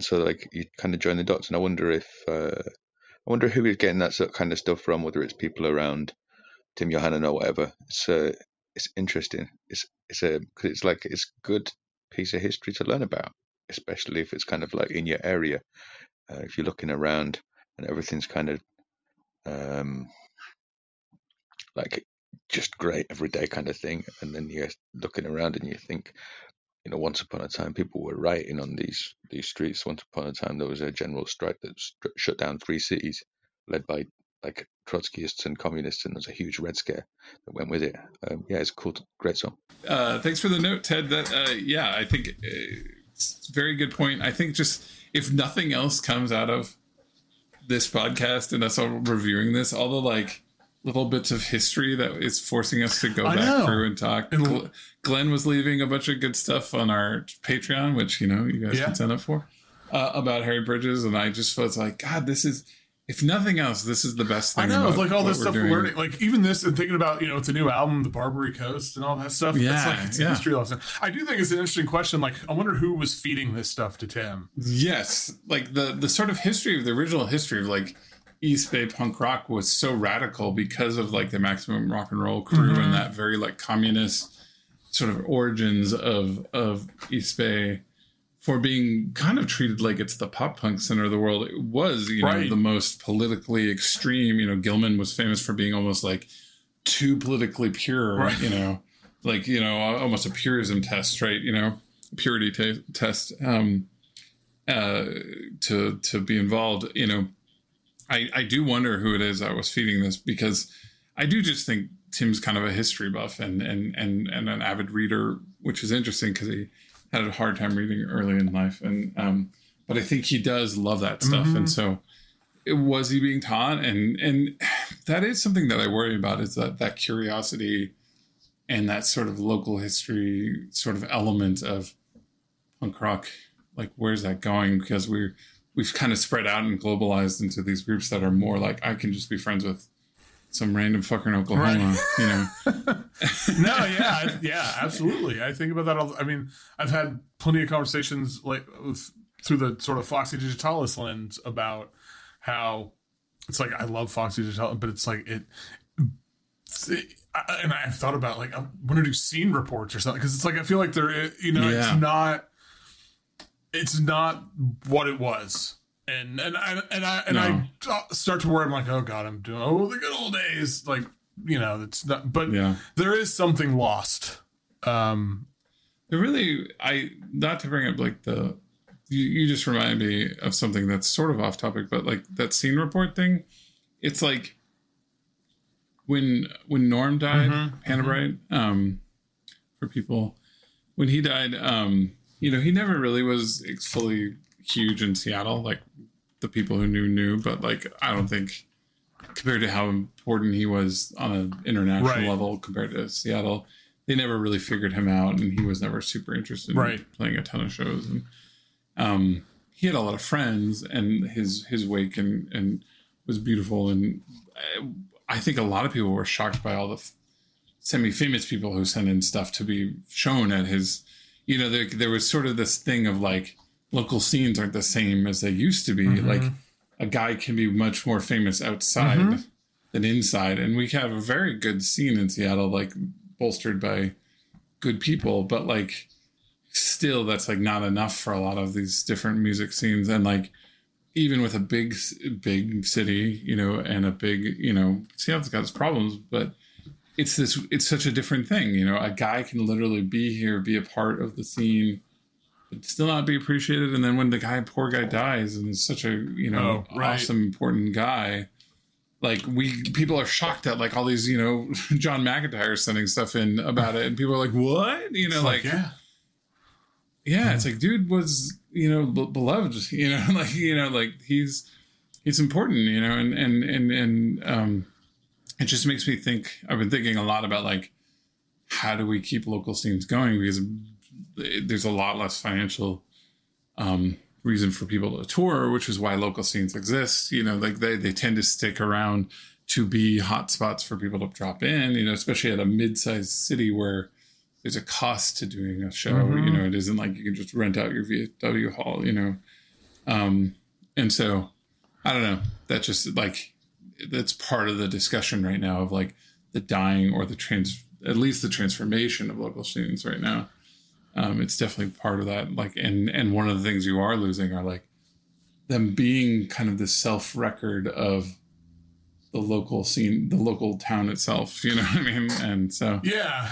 so you kind of join the dots, and I wonder if I wonder who is getting that sort of kind of stuff from, whether it's people around Tim Yohannan or whatever. It's interesting. It's good piece of history to learn about, especially if it's kind of in your area, if you're looking around and everything's kind of just great everyday kind of thing, and then you're looking around and you think, once upon a time people were rioting on these streets, once upon a time there was a general strike that shut down 3 cities led by Trotskyists and communists, and there's a huge Red Scare that went with it. It's a great song. Thanks for the note, Ted. That I think it's a very good point. I think just if nothing else comes out of this podcast and us all reviewing this, all the little bits of history that is forcing us to go back through and talk. Glenn was leaving a bunch of good stuff on our Patreon, which you guys can sign up for, about Harry Bridges, and I just was like, God, this is. If nothing else, this is the best thing. I know, it's all this stuff we're learning, even this and thinking about, it's a new album, The Barbary Coast, and all that stuff. Yeah, it's a history lesson. I do think it's an interesting question. I wonder who was feeding this stuff to Tim. Yes, the sort of history of the original history of East Bay punk rock was so radical because of like the Maximum Rock and Roll crew and that very like communist sort of origins of East Bay, for being kind of treated like it's the pop punk center of the world. It was, you know, the most politically extreme. You know, Gilman was famous for being almost like too politically pure, you know, like, you know, almost a purism test, you know, purity test to be involved. You know, I do wonder who it is I was feeding this, because I do just think Tim's kind of a history buff and an avid reader, which is interesting because he had a hard time reading early in life. And, but I think he does love that stuff. And so it, was he being taught? And that is something that I worry about, is that, that curiosity and that sort of local history sort of element of punk rock. Like, where's that going? Because we've kind of spread out and globalized into these groups that are more like, I can just be friends with some random fucker in Oklahoma, you know? Yeah, absolutely. I think about that all. I mean, I've had plenty of conversations like through the sort of Foxy Digitalis lens about how it's like, I love Foxy Digitalis, but it's like and I've thought about like, I want to do scene reports or something. Cause it's like, I feel like there, you know, it's not what it was. I start to worry. I'm like, oh God, I'm doing the good old days. Like, you know, it's not. But there is something lost. Not to bring up like the. You just remind me of something that's sort of off topic, but like that scene report thing. It's like when Norm died, Hannah Bright. For people, when he died, you know, he never really was fully huge in Seattle. Like, the people who knew, but like, I don't think, compared to how important he was on an international level compared to Seattle, they never really figured him out, and he was never super interested in playing a ton of shows. And he had a lot of friends, and his wake and was beautiful. And I think a lot of people were shocked by all the semi-famous people who sent in stuff to be shown at his, you know, there was sort of this thing of like, local scenes aren't the same as they used to be. Like, a guy can be much more famous outside than inside. And we have a very good scene in Seattle, like bolstered by good people, but like still that's like not enough for a lot of these different music scenes. And like, even with a big city, you know, and a big, you know, Seattle's got its problems, but it's such a different thing. You know, a guy can literally be here, be a part of the scene, but still not be appreciated. And then when the poor guy dies, and is such a, you know, awesome, important guy, like people are shocked at like all these, you know, John McEntire sending stuff in about it. And people are like, what? You know, it's like, it's like, dude was, you know, beloved, you know, like he's important, you know, and it just makes me think, I've been thinking a lot about like, how do we keep local scenes going? Because there's a lot less financial reason for people to tour, which is why local scenes exist. You know, like they tend to stick around to be hot spots for people to drop in, you know, especially at a mid-sized city where there's a cost to doing a show. You know, it isn't like you can just rent out your VFW hall, you know. And so, I don't know. That just like, that's part of the discussion right now of like the dying or at least the transformation of local scenes right now. It's definitely part of that. Like, and one of the things you are losing are like them being kind of the self record of the local scene, the local town itself, you know what I mean? And so, I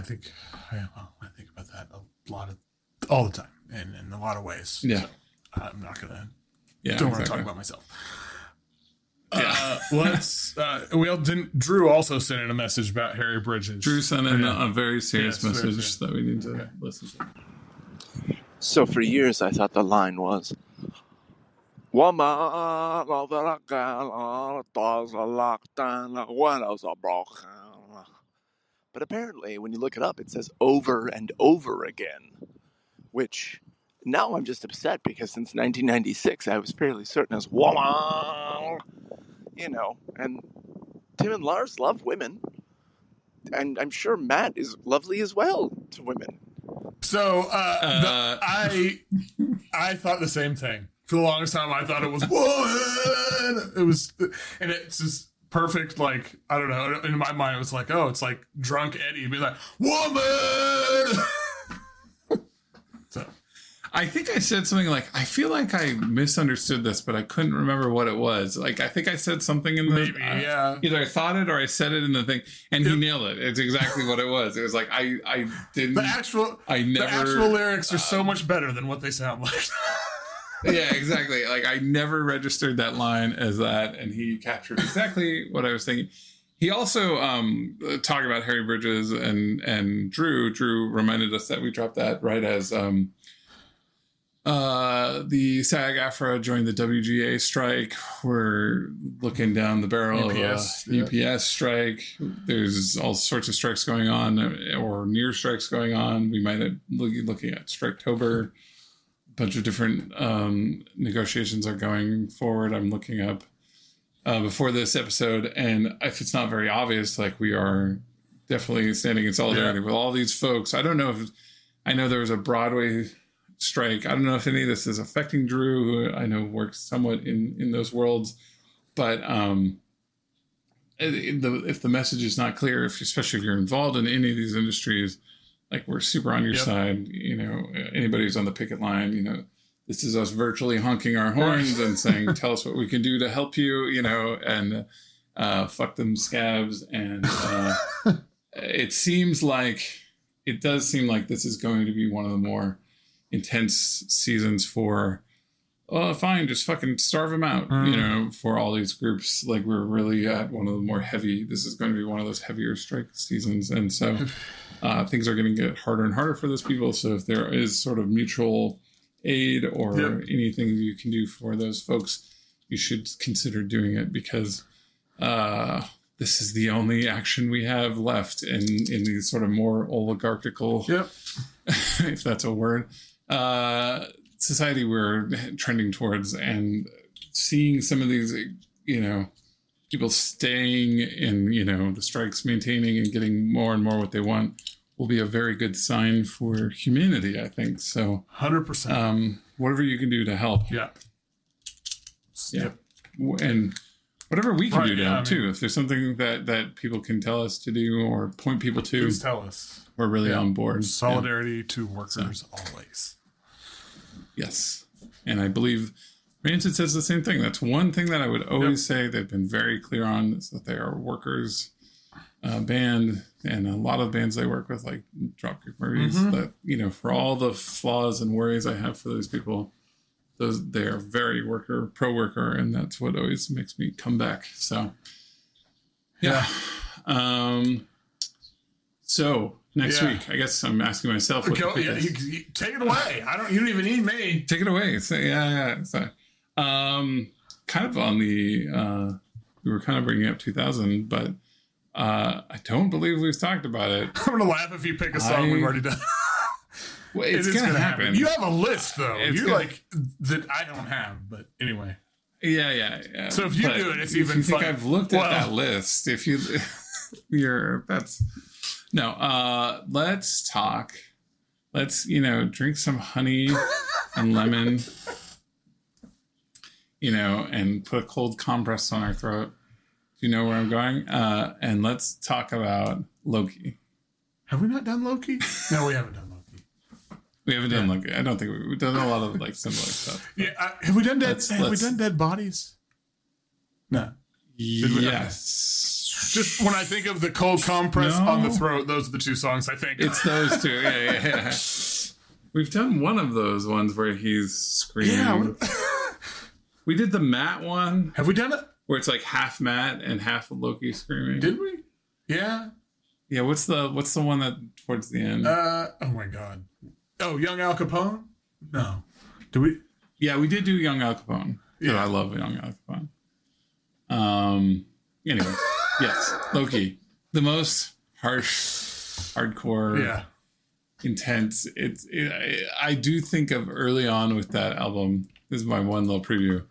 think about that a lot all the time and in a lot of ways. Yeah. So I'm not going to, want to talk about myself. Drew also sent in a message about Harry Bridges. Drew sent in a very serious message that we need to listen to. So for years I thought the line was, "Woman of the rock and all doors are locked down, the windows are broken." But apparently when you look it up, it says over and over again, which now I'm just upset, because since 1996 I was fairly certain as woman. You know, and Tim and Lars love women. And I'm sure Matt is lovely as well to women. So I thought the same thing. for the longest time, I thought it was one. It was, and it's just perfect. Like, I don't know. In my mind, it was like, oh, it's like drunk Eddie being like, woman. So, I think I said something like, I feel like I misunderstood this, but I couldn't remember what it was. Like, I think I said something in the, maybe, yeah. Either I thought it or I said it in the thing, and he nailed it. It's exactly what it was. It was like, I didn't. The actual lyrics are so much better than what they sound like. Yeah, exactly. Like, I never registered that line as that, and he captured exactly what I was thinking. He also talked about Harry Bridges and Drew. Drew reminded us that we dropped that right as the SAG-AFTRA joined the WGA strike. We're looking down the barrel of a UPS strike. There's all sorts of strikes going on, or near strikes going on. We might be looking at Striketober. Bunch of different negotiations are going forward. I'm looking up before this episode, and if it's not very obvious, like, we are definitely standing in solidarity with all these folks. I don't know if I know there was a Broadway strike. I don't know if any of this is affecting Drew, who I know works somewhat in those worlds, but if the message is not clear, especially if you're involved in any of these industries, like, we're super on your side, you know, anybody who's on the picket line, you know, this is us virtually honking our horns and saying, tell us what we can do to help you, you know, and fuck them scabs. And it seems like, it does seem like this is going to be one of the more intense seasons for, oh, fine, just fucking starve them out, you know, for all these groups. Like, we're really at one of the more heavy, this is going to be one of those heavier strike seasons. And so things are going to get harder and harder for those people. So if there is sort of mutual aid or anything you can do for those folks, you should consider doing it, because this is the only action we have left in these sort of more oligarchical, if that's a word, society we're trending towards. And seeing some of these, you know, people staying in, you know, the strikes, maintaining and getting more and more what they want will be a very good sign for humanity, I think. So 100%, whatever you can do to help. And whatever we can do to help too, if there's something that people can tell us to do or point people to, please tell us. We're really on board. Solidarity to workers always. Yes. And I believe Rancid says the same thing. That's one thing that I would always say they've been very clear on, is that they are a workers band. And a lot of bands they work with, like Dropkick Murphys, that, you know, for all the flaws and worries I have for those people, they are very pro-worker. And that's what always makes me come back. So, next week, I guess I'm asking myself. You take it away. You don't even need me. Take it away. So, So, kind of on the. We were kind of bringing up 2000, but I don't believe we've talked about it. I'm gonna laugh if you pick a song we've already done. Well, it's gonna happen. You have a list though. Like that I don't have, but anyway. Yeah. So if you do it, it's even. If you think I've looked at that list, if you, that's. No, let's talk. Let's, you know, drink some honey and lemon, you know, and put a cold compress on our throat. Do you know where I'm going? And let's talk about Loki. Have we not done Loki? No, we haven't done Loki. We haven't done Loki. I don't think we've done a lot of like similar stuff. Yeah. Have we done Dead Bodies? No. Yes. Just when I think of the cold compress on the throat, those are the two songs I think. It's those two. Yeah. We've done one of those ones where he's screaming. Yeah. We did the Matt one. Have we done it? Where it's like half Matt and half Loki screaming. Did we? Yeah. Yeah, what's the one that towards the end? Oh my God. Oh, Young Al Capone? No. Do we? Yeah, we did do Young Al Capone. Yeah, I love Young Al Capone. Anyway. Yes, Loki, the most harsh, hardcore, intense. I do think of early on with that album. This is my one little preview.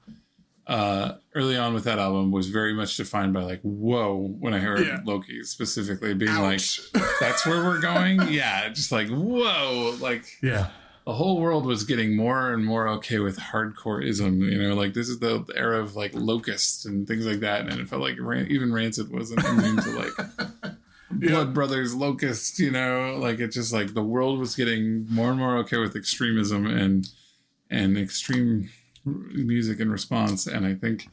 Early on with that album was very much defined by like, whoa, when I heard Loki specifically being ouch. Like, that's where we're going. Yeah, just like, whoa, like, yeah, the whole world was getting more and more okay with hardcore-ism, you know, like this is the era of like Locust and things like that. And it felt like even Rancid wasn't immune to like Blood Brothers, Locust, you know, like it just like the world was getting more and more okay with extremism and extreme music in response. And I think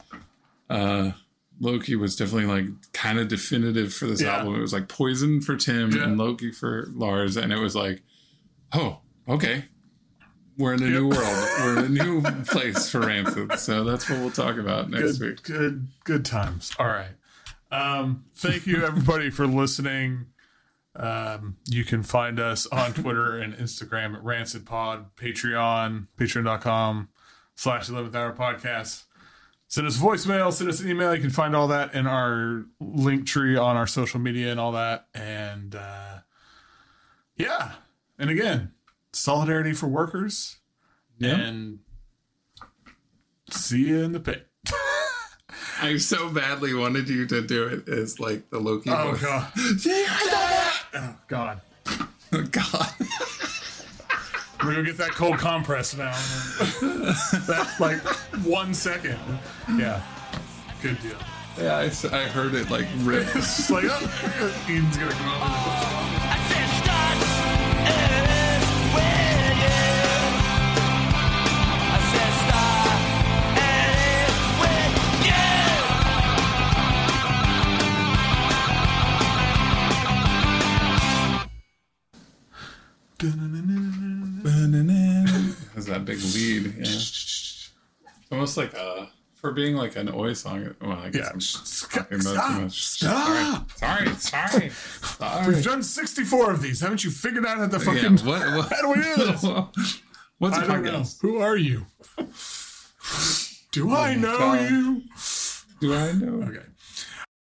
Loki was definitely like kind of definitive for this album. It was like Poison for Tim and Loki for Lars. And it was like, oh, okay. We're in a new world. We're in a new place for Rancid. So that's what we'll talk about next week. Good times. All right. Thank you everybody for listening. You can find us on Twitter and Instagram at Rancid Pod, Patreon, patreon.com/11thhourpodcast. Send us voicemail, send us an email. You can find all that in our link tree on our social media and all that. And and again, solidarity for workers. Yeah. And see you in the pit. I so badly wanted you to do it as like the Loki. Oh voice. God! Oh God! Oh God! We're gonna get that cold compress now. That's like 1 second. Yeah. Good deal. Yeah, I heard it like rip. It's like Ian's gonna come out. Has that big lead? Yeah. Almost like for being like an Oi song. Well, I guess I'm talking about too much. Stop! Sorry. We've done 64 of these. Haven't you figured out how the fucking? Yeah, what? How do we do this? What's a podcast? Who are you? Do I know you? Okay.